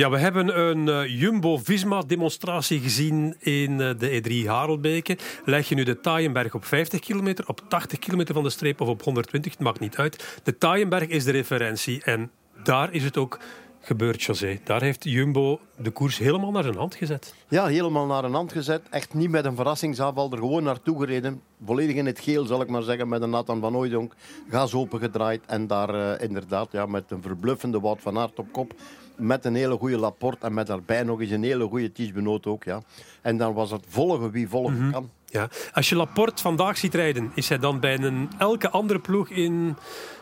Ja, we hebben een Jumbo-Visma-demonstratie gezien in de E3 Harelbeke. Leg je nu de Taaienberg op 50 kilometer, op 80 kilometer van de streep of op 120, het maakt niet uit. De Taaienberg is de referentie en daar is het ook gebeurd, José. Daar heeft Jumbo de koers helemaal naar zijn hand gezet. Ja, helemaal naar een hand gezet. Echt niet met een verrassingsaanval, er gewoon naartoe gereden. Volledig in het geel, zal ik maar zeggen, met een Nathan van Ooydonk. Gas opengedraaid en daar inderdaad ja, met een verbluffende Wout van Aert op kop. Met een hele goede Laporte en met daarbij nog eens een hele goede Thies Benoot ook. Ja. En dan was het volgen wie volgen kan. Ja. Als je Laporte vandaag ziet rijden, is hij dan bij elke andere ploeg in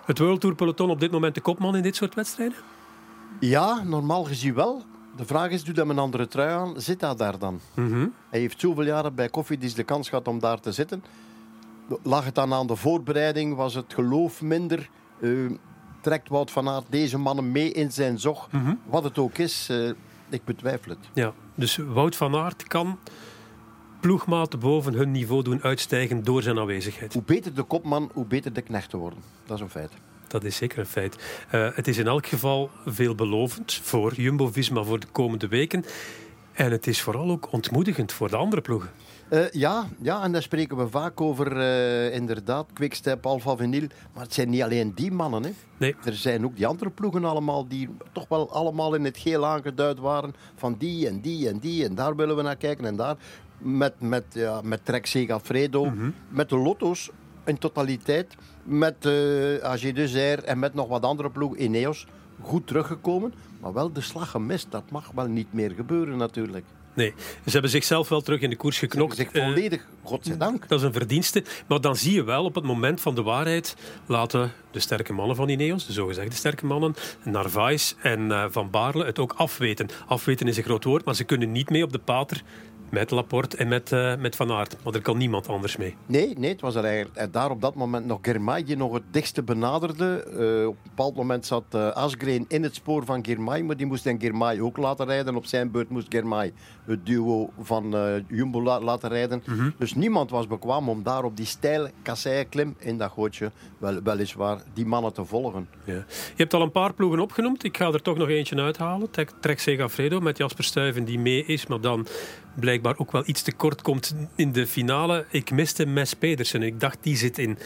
het World Tour peloton op dit moment de kopman in dit soort wedstrijden? Ja, normaal gezien wel. De vraag is, doet hij een andere trui aan? Zit hij daar dan? Hij heeft zoveel jaren bij Cofidis de kans gehad om daar te zitten. Lag het dan aan de voorbereiding? Was het geloof minder? Trekt Wout van Aert deze mannen mee in zijn zog? Wat het ook is, ik betwijfel het. Ja, dus Wout van Aert kan ploegmaat boven hun niveau doen uitstijgen door zijn aanwezigheid. Hoe beter de kopman, hoe beter de knechten worden. Dat is een feit. Dat is zeker een feit. Het is in elk geval veelbelovend voor Jumbo-Visma voor de komende weken. En het is vooral ook ontmoedigend voor de andere ploegen. Ja, en daar spreken we vaak over, inderdaad, Quickstep, Alpha Vinyl. Maar het zijn niet alleen die mannen, hè. Nee. Er zijn ook die andere ploegen allemaal die toch wel allemaal in het geel aangeduid waren. Van die en die en die en daar willen we naar kijken en daar. Met Trek Segafredo, met de Lotto's. In totaliteit met AG2R en met nog wat andere ploegen, Ineos, goed teruggekomen. Maar wel de slag gemist. Dat mag wel niet meer gebeuren natuurlijk. Nee, ze hebben zichzelf wel terug in de koers geknokt. Ze hebben zich volledig, godzijdank. Dat is een verdienste. Maar dan zie je wel, op het moment van de waarheid laten de sterke mannen van Ineos, de zogezegde sterke mannen, Narvaez en Van Baarle het ook afweten. Afweten is een groot woord, maar ze kunnen niet mee op de pater met Laporte en met Van Aert. Want er kan niemand anders mee. Nee, het was er eigenlijk daar op dat moment nog Germay die nog het dichtste benaderde. Op een bepaald moment zat Asgreen in het spoor van Germay, maar die moest dan Germay ook laten rijden. Op zijn beurt moest Germay het duo van Jumbo laten rijden. Dus niemand was bekwaam om daar op die steile kasseienklim in dat gootje weliswaar die mannen te volgen. Ja. Je hebt al een paar ploegen opgenoemd. Ik ga er toch nog eentje uithalen. Trek Segafredo met Jasper Stuyven die mee is, maar dan blijkbaar ook wel iets tekort komt in de finale. Ik miste Mads Pedersen. Ik dacht, die zit in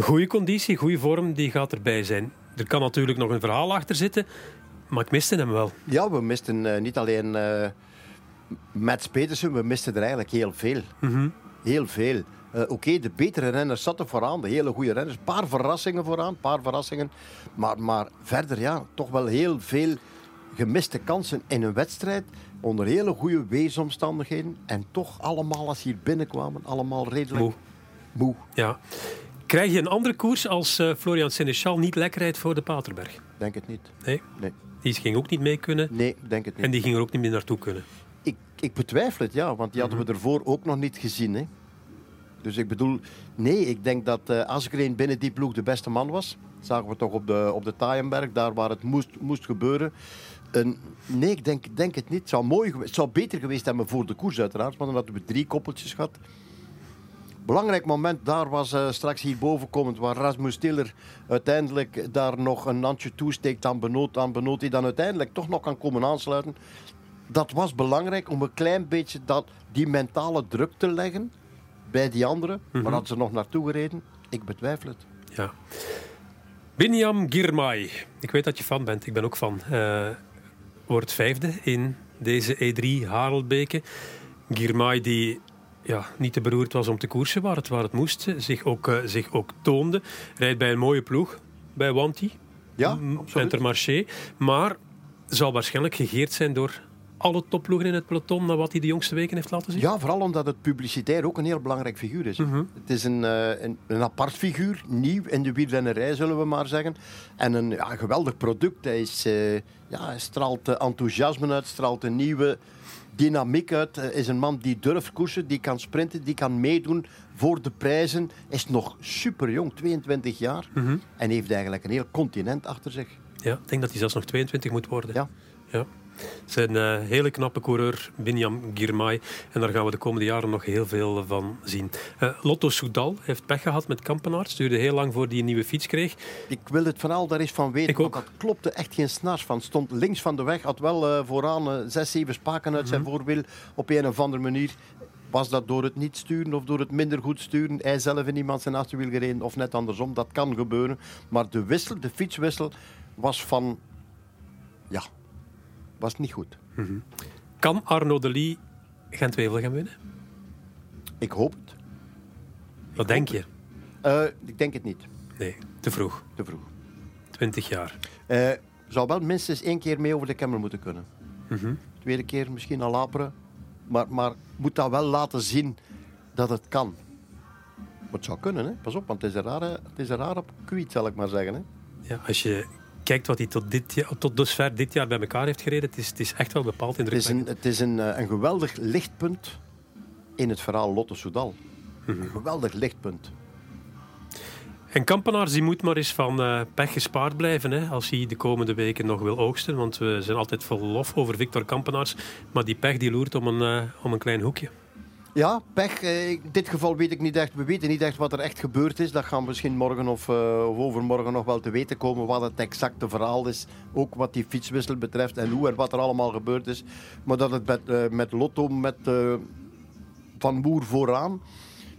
goede conditie, goede vorm, die gaat erbij zijn. Er kan natuurlijk nog een verhaal achter zitten, maar ik miste hem wel. Ja, we misten niet alleen Mads Pedersen, we misten er eigenlijk heel veel. Heel veel. Oké, de betere renners zaten vooraan, de hele goede renners. Een paar verrassingen vooraan, Maar verder, ja, toch wel heel veel gemiste kansen in een wedstrijd. Onder hele goede weersomstandigheden. En toch allemaal, als ze hier binnenkwamen, allemaal redelijk moe. Ja. Krijg je een andere koers als Florian Seneschal niet lekker rijdt voor de Paterberg? Denk het niet. Nee? Die ging ook niet mee kunnen. Nee, denk het niet. En die ging er ook niet meer naartoe kunnen. Ik betwijfel het, ja. Want die hadden we ervoor ook nog niet gezien, hè. Dus ik bedoel, nee, ik denk dat Asgreen binnen die ploeg de beste man was. Dat zagen we toch op de Taaienberg, daar waar het moest gebeuren. Nee, ik denk het niet. Het zou mooi geweest. Het zou beter geweest hebben voor de koers uiteraard, want dan hadden we 3 koppeltjes gehad. Belangrijk moment daar was straks hierboven komend, waar Rasmus Tiller uiteindelijk daar nog een handje toesteekt aan Benoot, die dan uiteindelijk toch nog kan komen aansluiten. Dat was belangrijk om een klein beetje die mentale druk te leggen bij die anderen. Maar hadden ze nog naartoe gereden? Ik betwijfel het. Ja. Biniam Girmay. Ik weet dat je fan bent. Ik ben ook fan. Wordt 5e in deze E3 Harelbeke. Girmay die niet te beroerd was om te koersen waar het moest. Zich ook toonde. Rijdt bij een mooie ploeg. Bij Wanty. Ja, Intermarché. Maar zal waarschijnlijk gegeerd zijn door alle topploegen in het peloton naar wat hij de jongste weken heeft laten zien? Ja, vooral omdat het publicitair ook een heel belangrijk figuur is. Het is een apart figuur, nieuw in de wielrennerij, zullen we maar zeggen. En een geweldig product. Hij is, hij straalt enthousiasme uit, straalt een nieuwe dynamiek uit. Is een man die durft koersen, die kan sprinten, die kan meedoen voor de prijzen. Is nog super jong, 22 jaar. En heeft eigenlijk een heel continent achter zich. Ja, ik denk dat hij zelfs nog 22 moet worden. Ja. Zijn hele knappe coureur, Biniam Girmay. En daar gaan we de komende jaren nog heel veel van zien. Lotto Soudal heeft pech gehad met Campenaerts. Het duurde heel lang voor hij een nieuwe fiets kreeg. Ik wil het verhaal daar eens van weten, want dat klopte echt geen snars van. Stond links van de weg, had wel vooraan 6-7 spaken uit zijn voorwiel. Op een of andere manier was dat door het niet sturen of door het minder goed sturen. Hij zelf in iemand zijn achterwiel gereden of net andersom. Dat kan gebeuren. Maar de wissel, de fietswissel was van... Ja, was niet goed. Mm-hmm. Kan Arnaud De Lie Gent-Wevelgem winnen? Ik hoop het. Wat denk je? Ik denk het niet. Nee, te vroeg. 20 jaar. Zou wel minstens 1 keer mee over de Kemmel moeten kunnen. Mm-hmm. 2e keer misschien al aperen. Maar moet dat wel laten zien dat het kan. Maar het zou kunnen, hè? Pas op, want het is een rare kwiet, zal ik maar zeggen. Hè? Ja, als je kijkt wat hij tot dusver dit jaar bij elkaar heeft gereden, het is echt wel bepaald indrukwekkend. Het is een geweldig lichtpunt in het verhaal Lotto Soudal. Mm-hmm. Een geweldig lichtpunt. En Campenaerts, die moet maar eens van pech gespaard blijven, hè, als hij de komende weken nog wil oogsten. Want we zijn altijd vol lof over Victor Campenaerts. Maar die pech die loert om een klein hoekje. Ja, pech. In dit geval weet ik niet echt. We weten niet echt wat er echt gebeurd is. Dat gaan we misschien morgen of overmorgen nog wel te weten komen. Wat het exacte verhaal is. Ook wat die fietswissel betreft. En wat er allemaal gebeurd is. Maar dat het met Lotto, met Van Moer vooraan.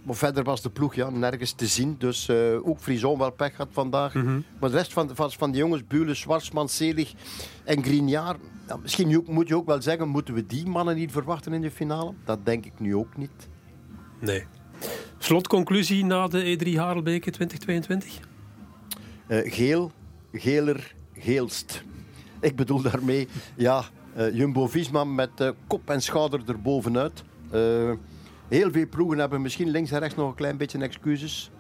Maar verder was de ploeg nergens te zien. Dus ook Frison wel pech had vandaag. Mm-hmm. Maar de rest van de jongens, Bule, Schwarzman, Selig en Grignard... Ja, misschien moet je ook wel zeggen, moeten we die mannen niet verwachten in de finale? Dat denk ik nu ook niet. Nee. Slotconclusie na de E3 Harelbeke 2022? Geel, geler, geelst. Ik bedoel daarmee, Jumbo-Visma met kop en schouder erbovenuit. Heel veel ploegen hebben misschien links en rechts nog een klein beetje excuses.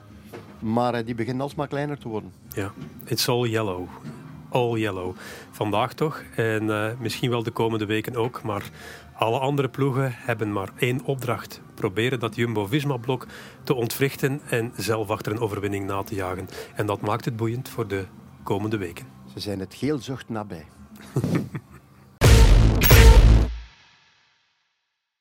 Maar die beginnen alsmaar kleiner te worden. Ja, it's all yellow. All yellow. Vandaag toch. En misschien wel de komende weken ook. Maar alle andere ploegen hebben maar 1 opdracht. Proberen dat Jumbo-Visma-blok te ontwrichten en zelf achter een overwinning na te jagen. En dat maakt het boeiend voor de komende weken. Ze zijn het geelzucht nabij.